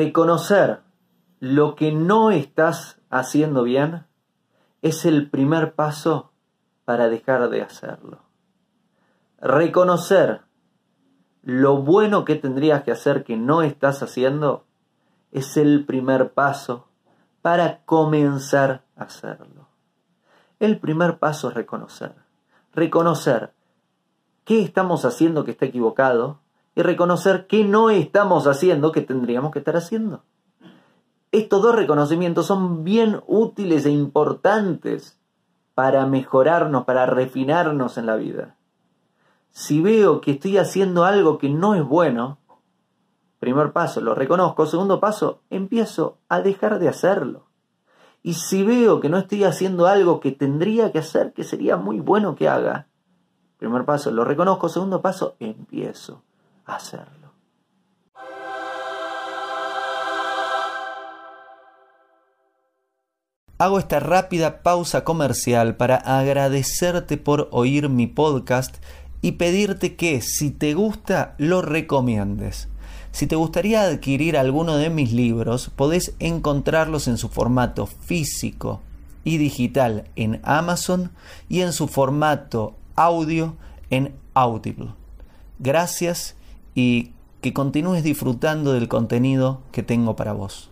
Reconocer lo que no estás haciendo bien es el primer paso para dejar de hacerlo. Reconocer lo bueno que tendrías que hacer que no estás haciendo es el primer paso para comenzar a hacerlo. El primer paso es reconocer. Reconocer qué estamos haciendo que está equivocado y reconocer qué no estamos haciendo que tendríamos que estar haciendo. Estos dos reconocimientos son bien útiles e importantes para mejorarnos, para refinarnos en la vida. Si veo que estoy haciendo algo que no es bueno, primer paso, lo reconozco. Segundo paso, empiezo a dejar de hacerlo. Y si veo que no estoy haciendo algo que tendría que hacer, que sería muy bueno que haga, primer paso, lo reconozco. Segundo paso, empiezo a hacerlo. Hago esta rápida pausa comercial para agradecerte por oír mi podcast y pedirte que, si te gusta, lo recomiendes. Si te gustaría adquirir alguno de mis libros, podés encontrarlos en su formato físico y digital en Amazon y en su formato audio en Audible. Gracias y que continúes disfrutando del contenido que tengo para vos.